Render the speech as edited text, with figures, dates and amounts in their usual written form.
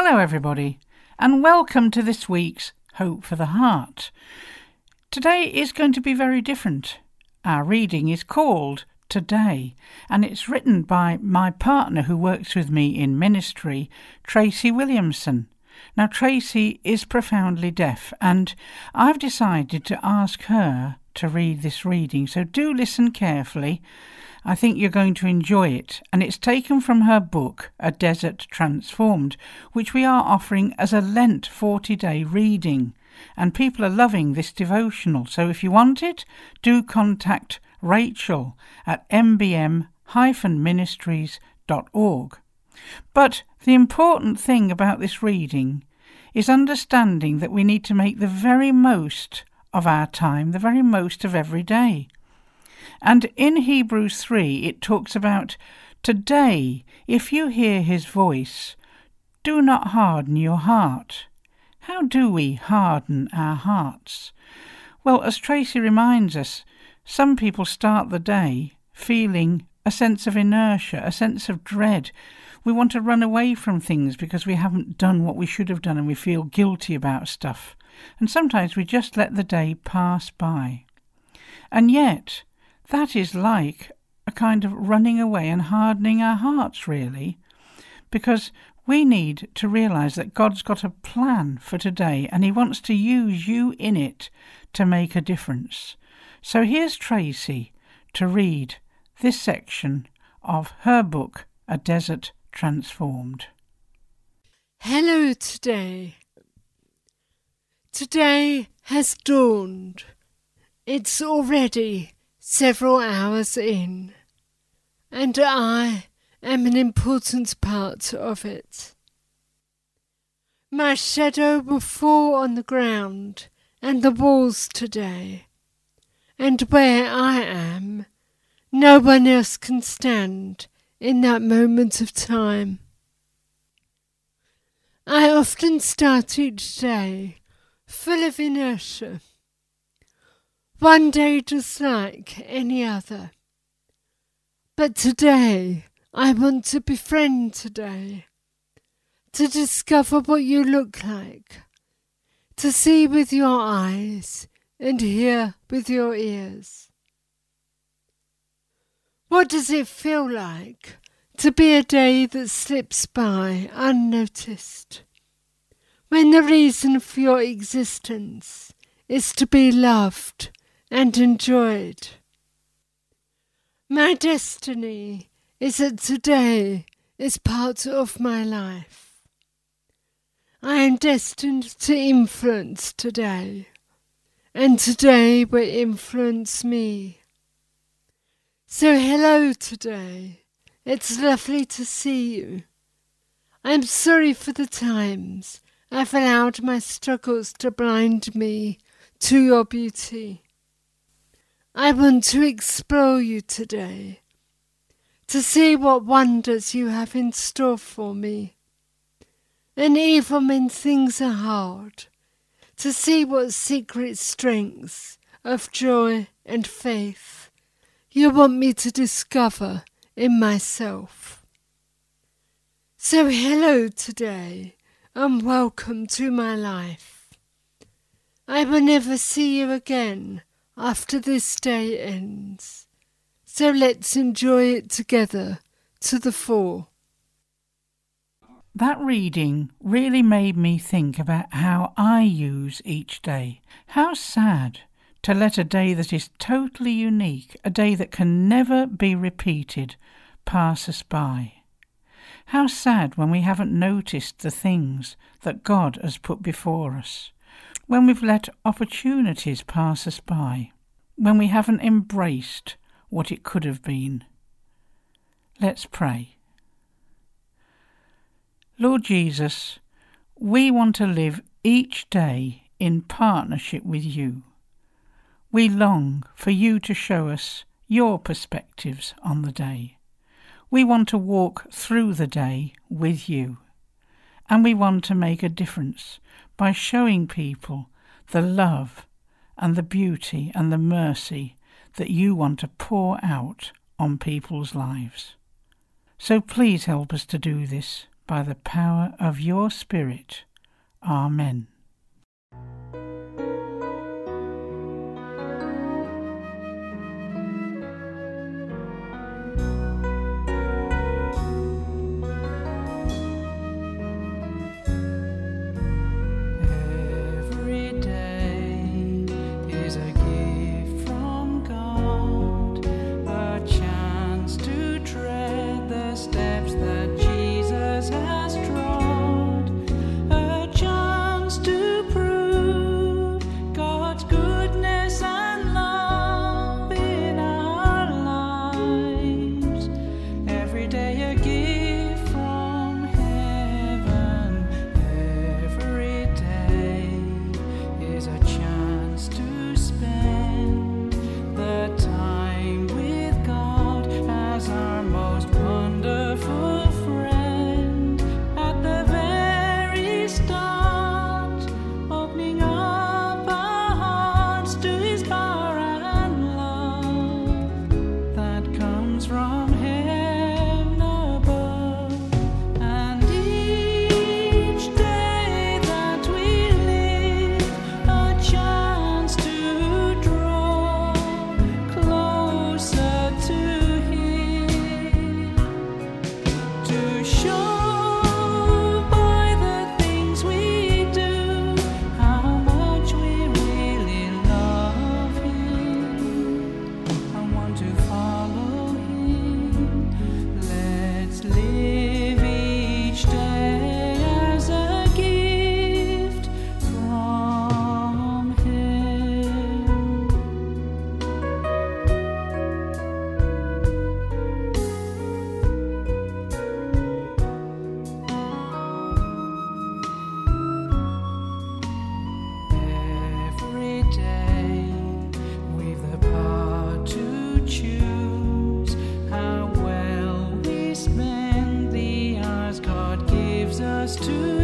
Hello everybody, and welcome to this week's Hope for the Heart. Today is going to be very different. Our reading is called Today, and it's written by my partner who works with me in ministry, Tracy Williamson. Now, Tracy is profoundly deaf, and I've decided to ask her to read this reading, so do listen carefully. I think you're going to enjoy it, and it's taken from her book, A Desert Transformed, which we are offering as a Lent 40-day reading, and people are loving this devotional, so if you want it, do contact Rachel at mbm-ministries.org. But the important thing about this reading is understanding that we need to make the very most of our time, the very most of every day. And in Hebrews 3 it talks about, "Today, if you hear his voice, do not harden your heart." How do we harden our hearts? Well, as Tracy reminds us, some people start the day feeling a sense of inertia, a sense of dread. We want to run away from things because we haven't done what we should have done and we feel guilty about stuff. And sometimes we just let the day pass by. And yet, that is like a kind of running away and hardening our hearts, really, because we need to realise that God's got a plan for today and he wants to use you in it to make a difference. So here's Tracy to read this section of her book, A Desert Transformed. Hello today. Today has dawned. It's already several hours in, and I am an important part of it. My shadow will fall on the ground and the walls today, and where I am, no one else can stand in that moment of time. I often start each day full of inertia. One day just like any other. But today, I want to befriend today, to discover what you look like, to see with your eyes and hear with your ears. What does it feel like to be a day that slips by unnoticed, when the reason for your existence is to be loved and enjoyed? My destiny is that today is part of my life. I am destined to influence today, and today will influence me. So hello today, it's lovely to see you. I'm sorry for the times I've allowed my struggles to blind me to your beauty. I want to explore you today, to see what wonders you have in store for me, and even when things are hard, to see what secret strengths of joy and faith you want me to discover in myself. So hello today, and welcome to my life. I will never see you again after this day ends, so let's enjoy it together to the full. That reading really made me think about how I use each day. How sad to let a day that is totally unique, a day that can never be repeated, pass us by. How sad when we haven't noticed the things that God has put before us, when we've let opportunities pass us by, when we haven't embraced what it could have been. Let's pray. Lord Jesus, we want to live each day in partnership with you. We long for you to show us your perspectives on the day. We want to walk through the day with you. And we want to make a difference by showing people the love and the beauty and the mercy that you want to pour out on people's lives. So please help us to do this by the power of your Spirit. Amen. To